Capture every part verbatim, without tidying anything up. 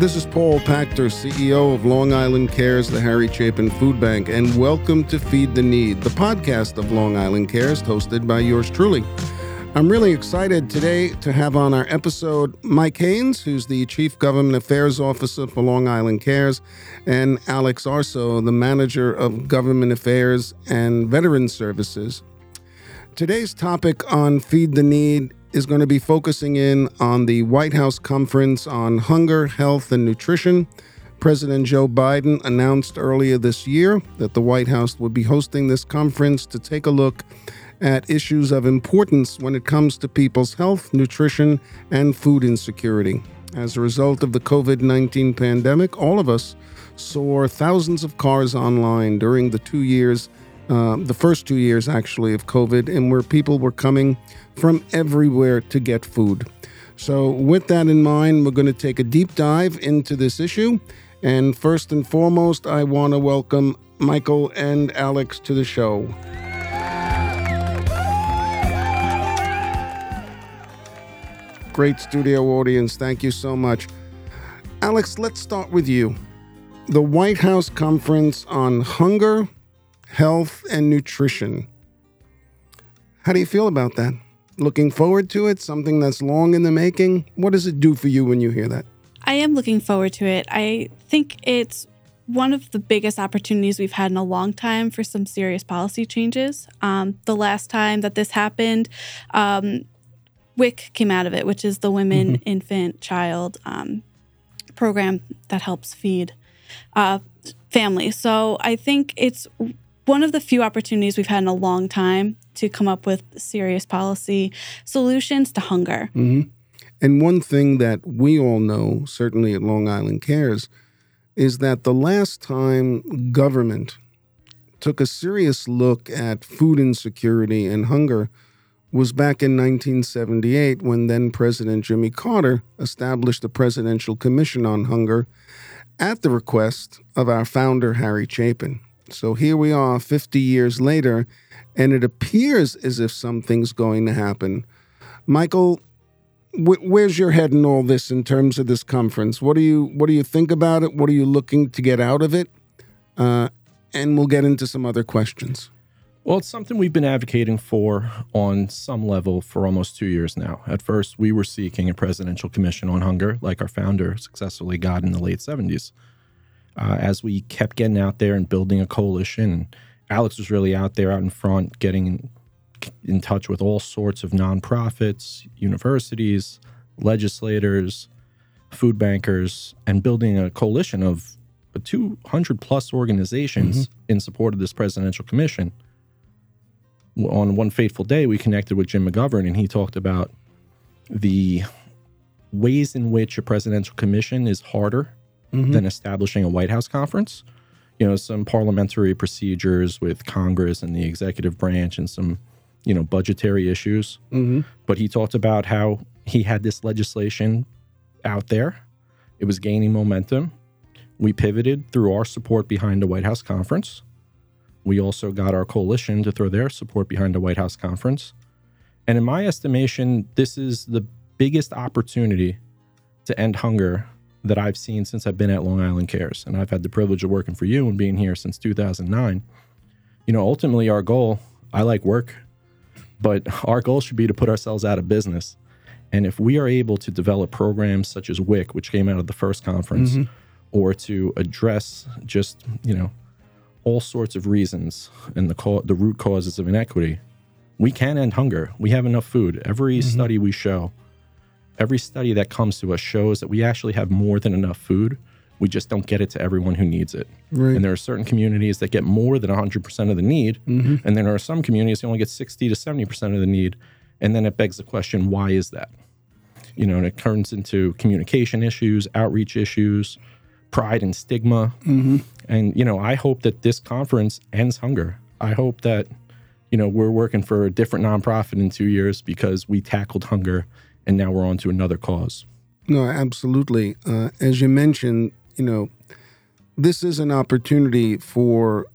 This is Paul Pachter, C E O of Long Island Cares, the Harry Chapin Food Bank, and welcome to Feed the Need, the podcast of Long Island Cares, hosted by yours truly. I'm really excited today to have on our episode Mike Haynes, who's the Chief Government Affairs Officer for Long Island Cares, and Alex Arso, the Manager of Government Affairs and Veteran Services. Today's topic on Feed the Need is going to be focusing in on the White House Conference on Hunger, Health, and Nutrition. President Joe Biden announced earlier this year that the White House would be hosting this conference to take a look at issues of importance when it comes to people's health, nutrition, and food insecurity. As a result of the covid nineteen pandemic, all of us saw thousands of cars online during the two years Uh, the first two years, actually, of COVID, and where people were coming from everywhere to get food. So with that in mind, we're going to take a deep dive into this issue. And first and foremost, I want to welcome Michael and Alex to the show. Great studio audience. Thank you so much. Alex, let's start with you. The White House Conference on Hunger, Health, and Nutrition. How do you feel about that? Looking forward to it? Something that's long in the making? What does it do for you when you hear that? I am looking forward to it. I think it's one of the biggest opportunities we've had in a long time for some serious policy changes. Um, the last time that this happened, um, W I C came out of it, which is the Women, mm-hmm. Infant, Child um, program that helps feed uh, families. So I think it's one of the few opportunities we've had in a long time to come up with serious policy solutions to hunger. Mm-hmm. And one thing that we all know, certainly at Long Island Cares, is that the last time government took a serious look at food insecurity and hunger was back in nineteen seventy-eight, when then President Jimmy Carter established the Presidential Commission on Hunger at the request of our founder, Harry Chapin. So here we are fifty years later, and it appears as if something's going to happen. Michael, wh- where's your head in all this in terms of this conference? What do you what do you think about it? What are you looking to get out of it? Uh, and we'll get into some other questions. Well, it's something we've been advocating for on some level for almost two years now. At first, we were seeking a presidential commission on hunger, like our founder successfully got in the late seventies. Uh, as we kept getting out there and building a coalition, Alex was really out there, out in front, getting in, in touch with all sorts of nonprofits, universities, legislators, food bankers, and building a coalition of two hundred plus organizations, mm-hmm. in support of this presidential commission. On one fateful day, we connected with Jim McGovern, and he talked about the ways in which a presidential commission is harder, mm-hmm. than establishing a White House conference. You know, some parliamentary procedures with Congress and the executive branch and some, you know, budgetary issues. Mm-hmm. But he talked about how he had this legislation out there. It was gaining momentum. We pivoted through our support behind the White House conference. We also got our coalition to throw their support behind the White House conference. And in my estimation, this is the biggest opportunity to end hunger that I've seen since I've been at Long Island Cares. And I've had the privilege of working for you and being here since two thousand nine. You know, ultimately our goal, I like work, but our goal should be to put ourselves out of business. And if we are able to develop programs such as W I C, which came out of the first conference, mm-hmm. or to address just, you know, all sorts of reasons and the co- the root causes of inequity, we can end hunger. We have enough food. Every mm-hmm. study we show, every study that comes to us shows that we actually have more than enough food. We just don't get it to everyone who needs it. Right. And there are certain communities that get more than one hundred percent of the need. Mm-hmm. And then there are some communities that only get sixty to seventy percent of the need. And then it begs the question, why is that? You know, and it turns into communication issues, outreach issues, pride and stigma. Mm-hmm. And, you know, I hope that this conference ends hunger. I hope that, you know, we're working for a different nonprofit in two years because we tackled hunger and now we're on to another cause. No, absolutely. Uh, as you mentioned, you know, this is an opportunity for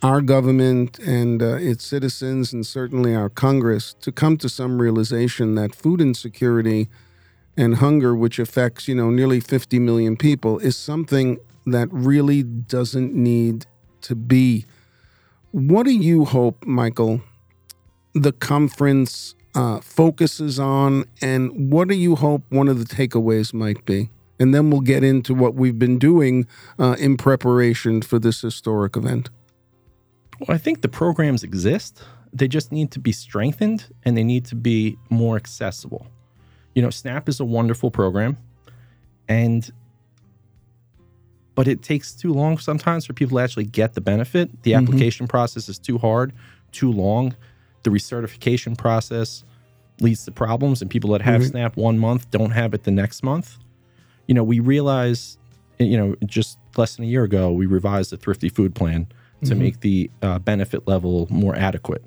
our government and uh, its citizens and certainly our Congress to come to some realization that food insecurity and hunger, which affects, you know, nearly fifty million people, is something that really doesn't need to be. What do you hope, Michael, the conference uh, focuses on, and what do you hope one of the takeaways might be? And then we'll get into what we've been doing uh, in preparation for this historic event. Well, I think the programs exist. They just need to be strengthened, and they need to be more accessible. You know, SNAP is a wonderful program, and but it takes too long sometimes for people to actually get the benefit. The mm-hmm. application process is too hard, too long. The recertification process leads to problems, and people that have mm-hmm. SNAP one month don't have it the next month. You know, we realized, you know, just less than a year ago, we revised the Thrifty Food Plan to mm-hmm. make the uh, benefit level more adequate.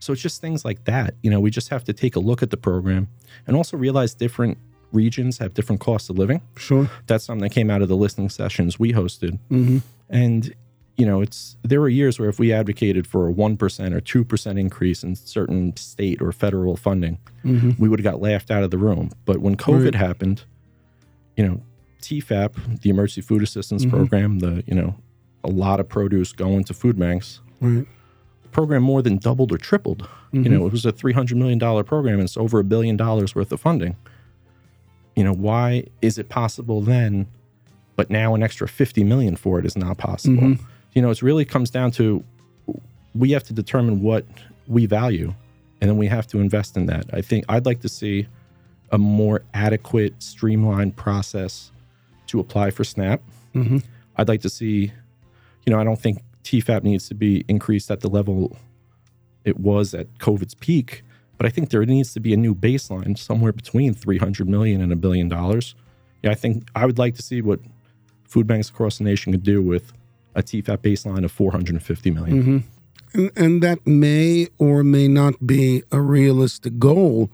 So it's just things like that. You know, we just have to take a look at the program and also realize different regions have different costs of living. Sure. That's something that came out of the listening sessions we hosted. Mm-hmm. And, you know, it's there were years where if we advocated for a one percent or two percent increase in certain state or federal funding, mm-hmm. we would have got laughed out of the room. But when COVID right. happened, you know, T FAP, the Emergency Food Assistance mm-hmm. program, the, you know, a lot of produce going to food banks, right. the program more than doubled or tripled. Mm-hmm. You know, it was a three hundred million dollars program, and it's over a billion dollars worth of funding. You know, why is it possible then, but now an extra fifty million dollars for it is not possible? Mm-hmm. You know, it really comes down to we have to determine what we value, and then we have to invest in that. I think I'd like to see a more adequate, streamlined process to apply for SNAP. Mm-hmm. I'd like to see, you know, I don't think T FAP needs to be increased at the level it was at COVID's peak. But I think there needs to be a new baseline somewhere between three hundred million dollars and a billion dollars. Yeah, I think I would like to see what food banks across the nation could do with a T FAP baseline of four hundred fifty million dollars. Mm-hmm. And, and that may or may not be a realistic goal,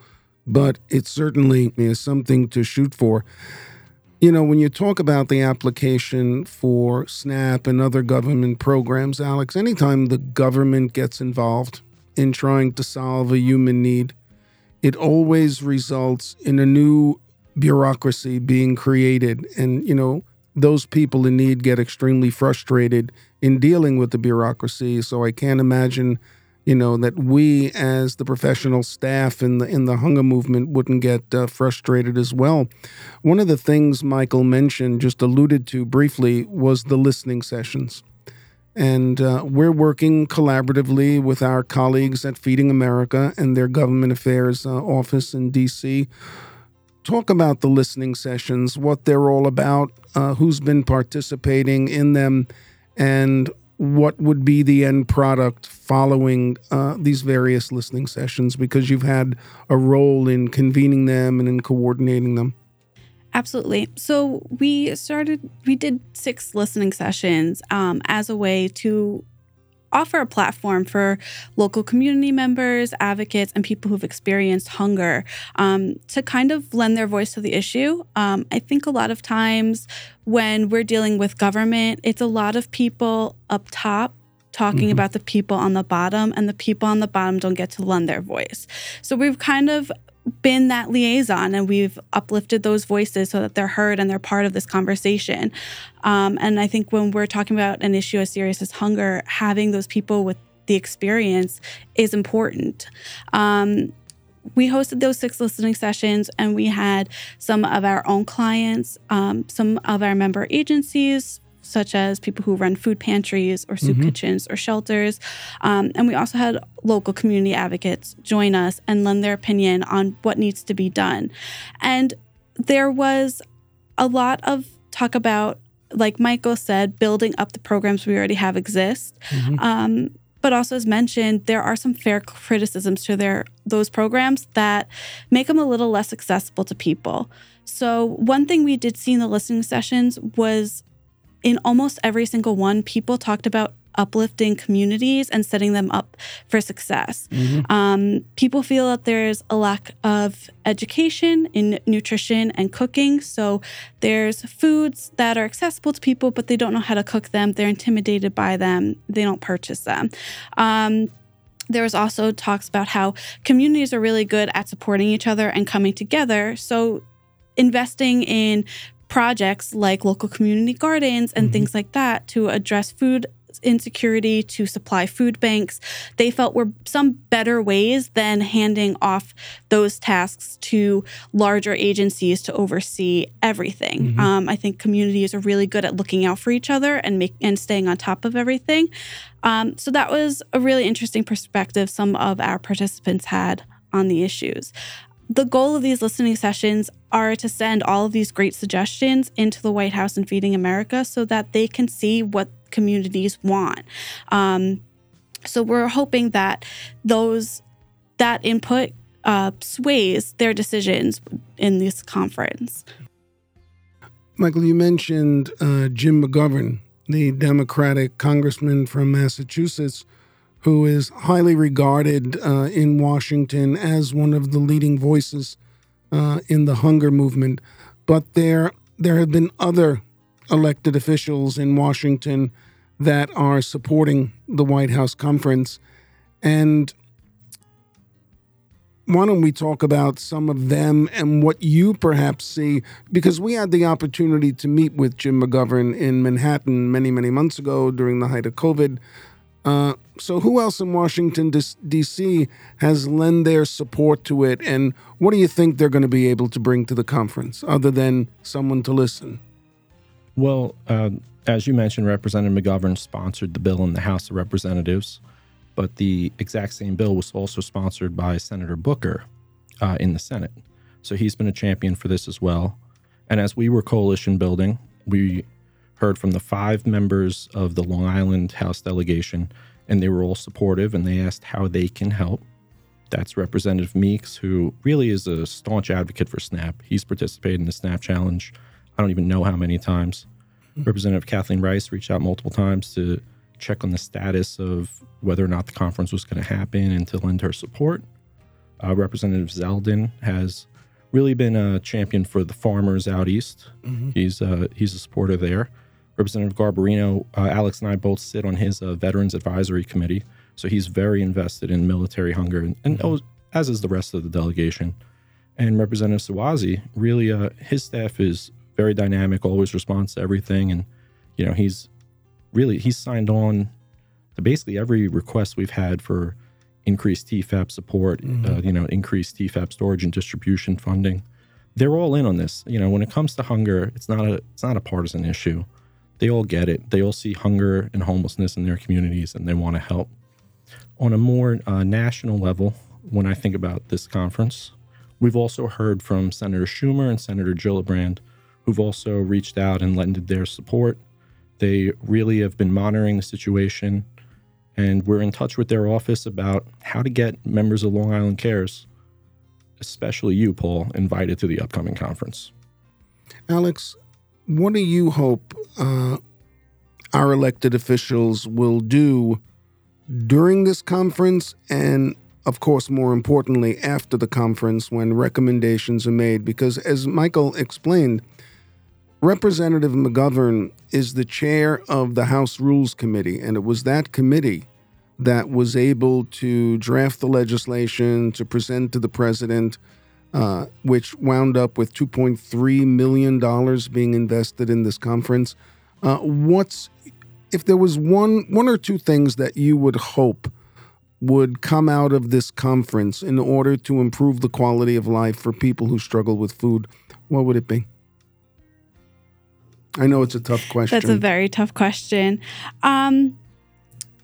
but it certainly is something to shoot for. You know, when you talk about the application for SNAP and other government programs, Alex, anytime the government gets involved in trying to solve a human need, it always results in a new bureaucracy being created. And, you know, those people in need get extremely frustrated in dealing with the bureaucracy. So I can't imagine, you know, that we as the professional staff in the in the hunger movement wouldn't get uh, frustrated as well. One of the things Michael mentioned, just alluded to briefly, was the listening sessions. And uh, we're working collaboratively with our colleagues at Feeding America and their government affairs uh, office in D C Talk about the listening sessions, what they're all about, uh, who's been participating in them, and what would be the end product following uh, these various listening sessions, because you've had a role in convening them and in coordinating them. Absolutely. So we started, we did six listening sessions um, as a way to offer a platform for local community members, advocates, and people who've experienced hunger um, to kind of lend their voice to the issue. Um, I think a lot of times when we're dealing with government, it's a lot of people up top talking mm-hmm. about the people on the bottom, and the people on the bottom don't get to lend their voice. So we've kind of been that liaison, and we've uplifted those voices so that they're heard and they're part of this conversation. Um, and I think when we're talking about an issue as serious as hunger, having those people with the experience is important. Um, we hosted those six listening sessions, and we had some of our own clients, um, some of our member agencies, such as people who run food pantries or soup mm-hmm. kitchens or shelters. Um, and we also had local community advocates join us and lend their opinion on what needs to be done. And there was a lot of talk about, like Michael said, building up the programs we already have exist. Mm-hmm. Um, but also, as mentioned, there are some fair criticisms to their those programs that make them a little less accessible to people. So one thing we did see in the listening sessions was in almost every single one, people talked about uplifting communities and setting them up for success. Mm-hmm. Um, people feel that there's a lack of education in nutrition and cooking. So there's foods that are accessible to people, but they don't know how to cook them. They're intimidated by them. They don't purchase them. Um, There was also talks about how communities are really good at supporting each other and coming together. So investing in projects like local community gardens and mm-hmm. things like that to address food insecurity, to supply food banks, they felt were some better ways than handing off those tasks to larger agencies to oversee everything. Mm-hmm. Um, I think communities are really good at looking out for each other and make, and staying on top of everything. Um, so that was a really interesting perspective some of our participants had on the issues. The goal of these listening sessions are to send all of these great suggestions into the White House and Feeding America so that they can see what communities want. Um, so we're hoping that those that input uh, sways their decisions in this conference. Michael, you mentioned uh, Jim McGovern, the Democratic congressman from Massachusetts, who is highly regarded uh, in Washington as one of the leading voices uh, in the hunger movement. But there, there have been other elected officials in Washington that are supporting the White House conference. And why don't we talk about some of them and what you perhaps see? Because we had the opportunity to meet with Jim McGovern in Manhattan many, many months ago during the height of COVID. Uh, so who else in Washington, D C has lent their support to it? And what do you think they're going to be able to bring to the conference other than someone to listen? Well, uh, as you mentioned, Representative McGovern sponsored the bill in the House of Representatives, but the exact same bill was also sponsored by Senator Booker uh, in the Senate. So he's been a champion for this as well. And as we were coalition building, we heard from the five members of the Long Island House delegation, and they were all supportive, and they asked how they can help. That's Representative Meeks, who really is a staunch advocate for SNAP. He's participated in the SNAP challenge I don't even know how many times. Mm-hmm. Representative Kathleen Rice reached out multiple times to check on the status of whether or not the conference was going to happen and to lend her support. Uh, Representative Zeldin has really been a champion for the farmers out east. Mm-hmm. He's uh, he's a supporter there. Representative Garbarino, uh, Alex and I both sit on his uh, Veterans Advisory Committee, so he's very invested in military hunger, and, and mm-hmm. as is the rest of the delegation. And Representative Suwazi, really, uh, his staff is very dynamic, always responds to everything. And, you know, he's really, he's signed on to basically every request we've had for increased T FAP support, mm-hmm. uh, you know, increased T FAP storage and distribution funding. They're all in on this. You know, when it comes to hunger, it's not a, it's not a partisan issue. They all get it. They all see hunger and homelessness in their communities, and they want to help. On a more uh, national level, when I think about this conference, we've also heard from Senator Schumer and Senator Gillibrand, who've also reached out and lended their support. They really have been monitoring the situation, and we're in touch with their office about how to get members of Long Island Cares, especially you, Paul, invited to the upcoming conference. Alex, what do you hope uh, our elected officials will do during this conference and, of course, more importantly, after the conference when recommendations are made? Because as Michael explained, Representative McGovern is the chair of the House Rules Committee, and it was that committee that was able to draft the legislation to present to the president, uh, which wound up with two point three million dollars being invested in this conference. Uh, what's, if there was one, one or two things that you would hope would come out of this conference in order to improve the quality of life for people who struggle with food, what would it be? I know it's a tough question. That's a very tough question. Um,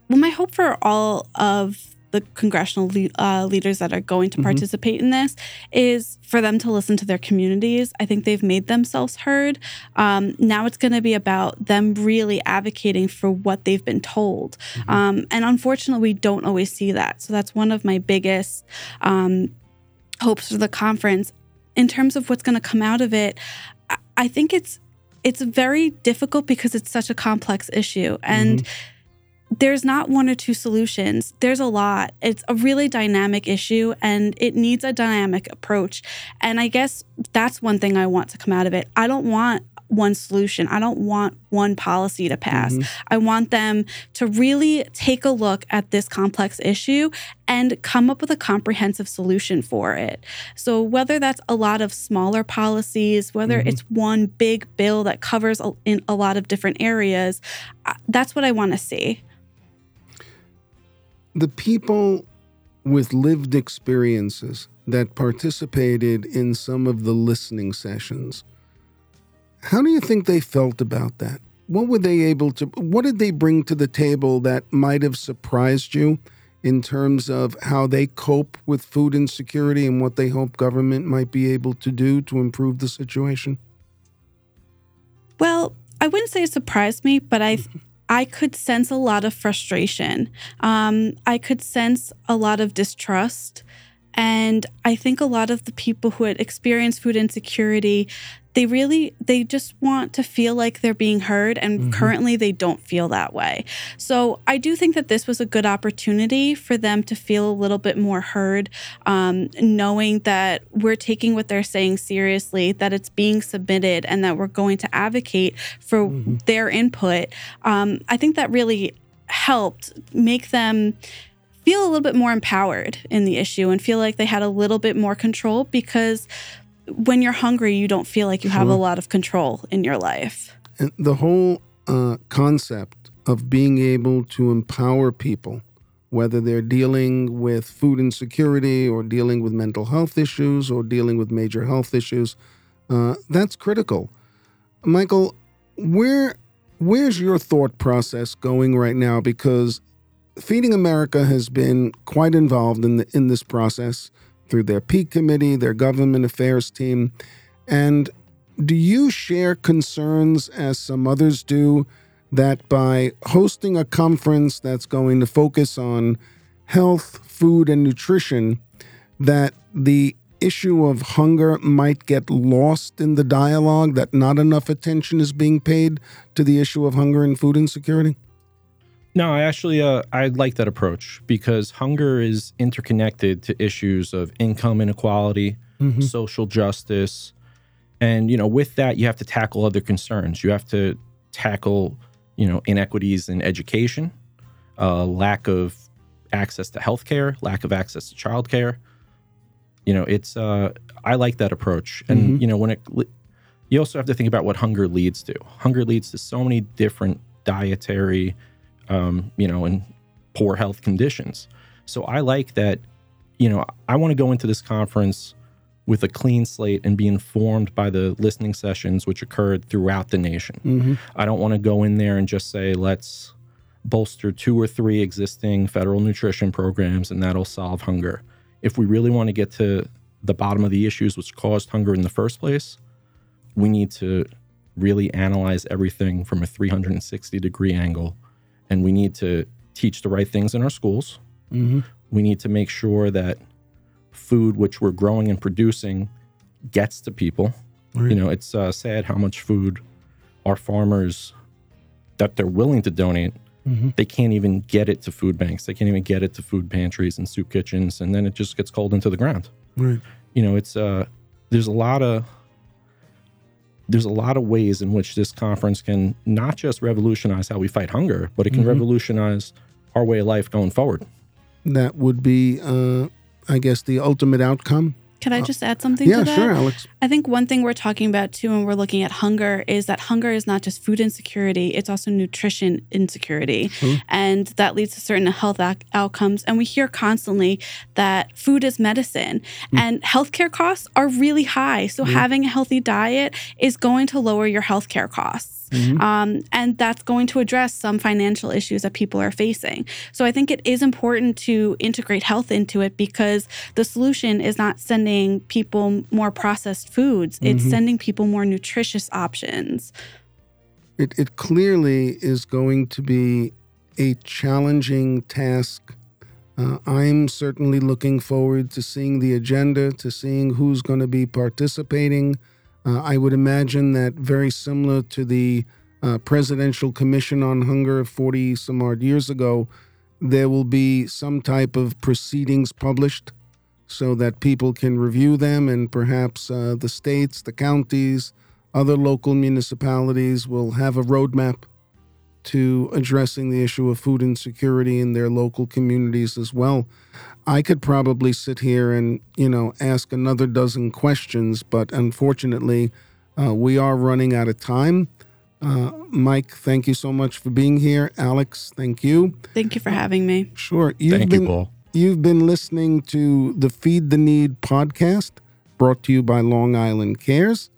well, my hope for all of the congressional le- uh, leaders that are going to mm-hmm. participate in this is for them to listen to their communities. I think they've made themselves heard. Um, now it's going to be about them really advocating for what they've been told. Mm-hmm. Um, and unfortunately, we don't always see that. So that's one of my biggest um, hopes for the conference. In terms of what's going to come out of it, I, I think it's It's very difficult because it's such a complex issue, and mm-hmm. there's not one or two solutions. There's a lot. It's a really dynamic issue, and it needs a dynamic approach. And I guess that's one thing I want to come out of it. I don't want one solution. I don't want one policy to pass. Mm-hmm. I want them to really take a look at this complex issue and come up with a comprehensive solution for it. So whether that's a lot of smaller policies, whether mm-hmm. it's one big bill that covers a, in a lot of different areas, that's what I want to see. The people with lived experiences that participated in some of the listening sessions, how do you think they felt about that? What were they able to, what did they bring to the table that might have surprised you in terms of how they cope with food insecurity and what they hope government might be able to do to improve the situation? Well, I wouldn't say it surprised me, but I I could sense a lot of frustration. Um, I could sense a lot of distrust. And I think a lot of the people who had experienced food insecurity, They really, they just want to feel like they're being heard, and mm-hmm. currently they don't feel that way. So I do think that this was a good opportunity for them to feel a little bit more heard, um, knowing that we're taking what they're saying seriously, that it's being submitted, and that we're going to advocate for mm-hmm. their input. Um, I think that really helped make them feel a little bit more empowered in the issue and feel like they had a little bit more control, because when you're hungry, you don't feel like you have sure. a lot of control in your life. And the whole uh, concept of being able to empower people, whether they're dealing with food insecurity or dealing with mental health issues or dealing with major health issues, uh, that's critical. Michael, where where's your thought process going right now? Because Feeding America has been quite involved in the, in this process through their peak committee, their government affairs team. And do you share concerns, as some others do, that by hosting a conference that's going to focus on health, food, and nutrition, that the issue of hunger might get lost in the dialogue, that not enough attention is being paid to the issue of hunger and food insecurity? No, I actually, uh, I like that approach, because hunger is interconnected to issues of income inequality, mm-hmm. social justice. And, you know, with that, you have to tackle other concerns. You have to tackle, you know, inequities in education, uh, lack of access to healthcare, lack of access to childcare. You know, it's, uh, I like that approach. And, mm-hmm. you know, when it, you also have to think about what hunger leads to. Hunger leads to so many different dietary Um, you know, and poor health conditions. So I like that, you know, I want to go into this conference with a clean slate and be informed by the listening sessions which occurred throughout the nation. Mm-hmm. I don't want to go in there and just say, let's bolster two or three existing federal nutrition programs and that'll solve hunger. If we really want to get to the bottom of the issues which caused hunger in the first place, we need to really analyze everything from a three hundred sixty degree angle. And we need to teach the right things in our schools. Mm-hmm. We need to make sure that food which we're growing and producing gets to people. Right. You know, it's uh, sad how much food our farmers, that they're willing to donate, mm-hmm. they can't even get it to food banks. They can't even get it to food pantries and soup kitchens. And then it just gets cold into the ground. Right. You know, it's uh, there's a lot of There's a lot of ways in which this conference can not just revolutionize how we fight hunger, but it can mm-hmm. revolutionize our way of life going forward. That would be, uh, I guess, the ultimate outcome. Can I just add something uh, yeah, to that? Yeah, sure, Alex. I think one thing we're talking about, too, when we're looking at hunger is that hunger is not just food insecurity. It's also nutrition insecurity. Mm-hmm. And that leads to certain health ac- outcomes. And we hear constantly that food is medicine. Mm-hmm. And healthcare costs are really high. So mm-hmm. having a healthy diet is going to lower your healthcare costs. Mm-hmm. Um, and that's going to address some financial issues that people are facing. So I think it is important to integrate health into it, because the solution is not sending people more processed foods. Mm-hmm. It's sending people more nutritious options. It, it clearly is going to be a challenging task. Uh, I'm certainly looking forward to seeing the agenda, to seeing who's going to be participating. Uh, I would imagine that very similar to the uh, Presidential Commission on Hunger forty some odd years ago, there will be some type of proceedings published so that people can review them, and perhaps uh, the states, the counties, Other local municipalities will have a roadmap to addressing the issue of food insecurity in their local communities as well. I could probably sit here and, you know, ask another dozen questions, but unfortunately, uh, we are running out of time. Uh, Mike, thank you so much for being here. Alex, thank you. Thank you for having me. Sure. You've thank been, you, Paul. You've been listening to the Feed the Need podcast, brought to you by Long Island Cares.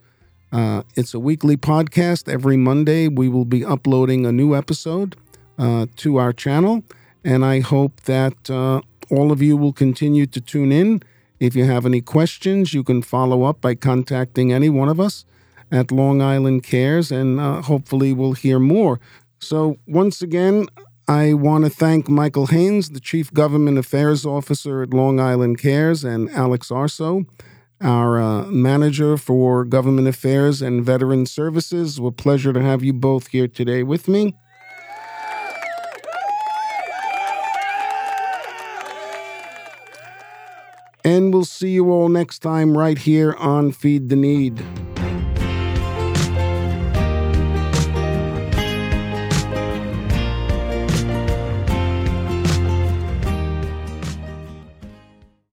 Uh, it's a weekly podcast. Every Monday, we will be uploading a new episode uh, to our channel, and I hope that uh, all of you will continue to tune in. If you have any questions, you can follow up by contacting any one of us at Long Island Cares, and uh, hopefully we'll hear more. So once again, I want to thank Michael Haynes, the Chief Government Affairs Officer at Long Island Cares, and Alex Arso, our uh, manager for Government Affairs and Veteran Services. It was a pleasure to have you both here today with me. And we'll see you all next time right here on Feed the Need.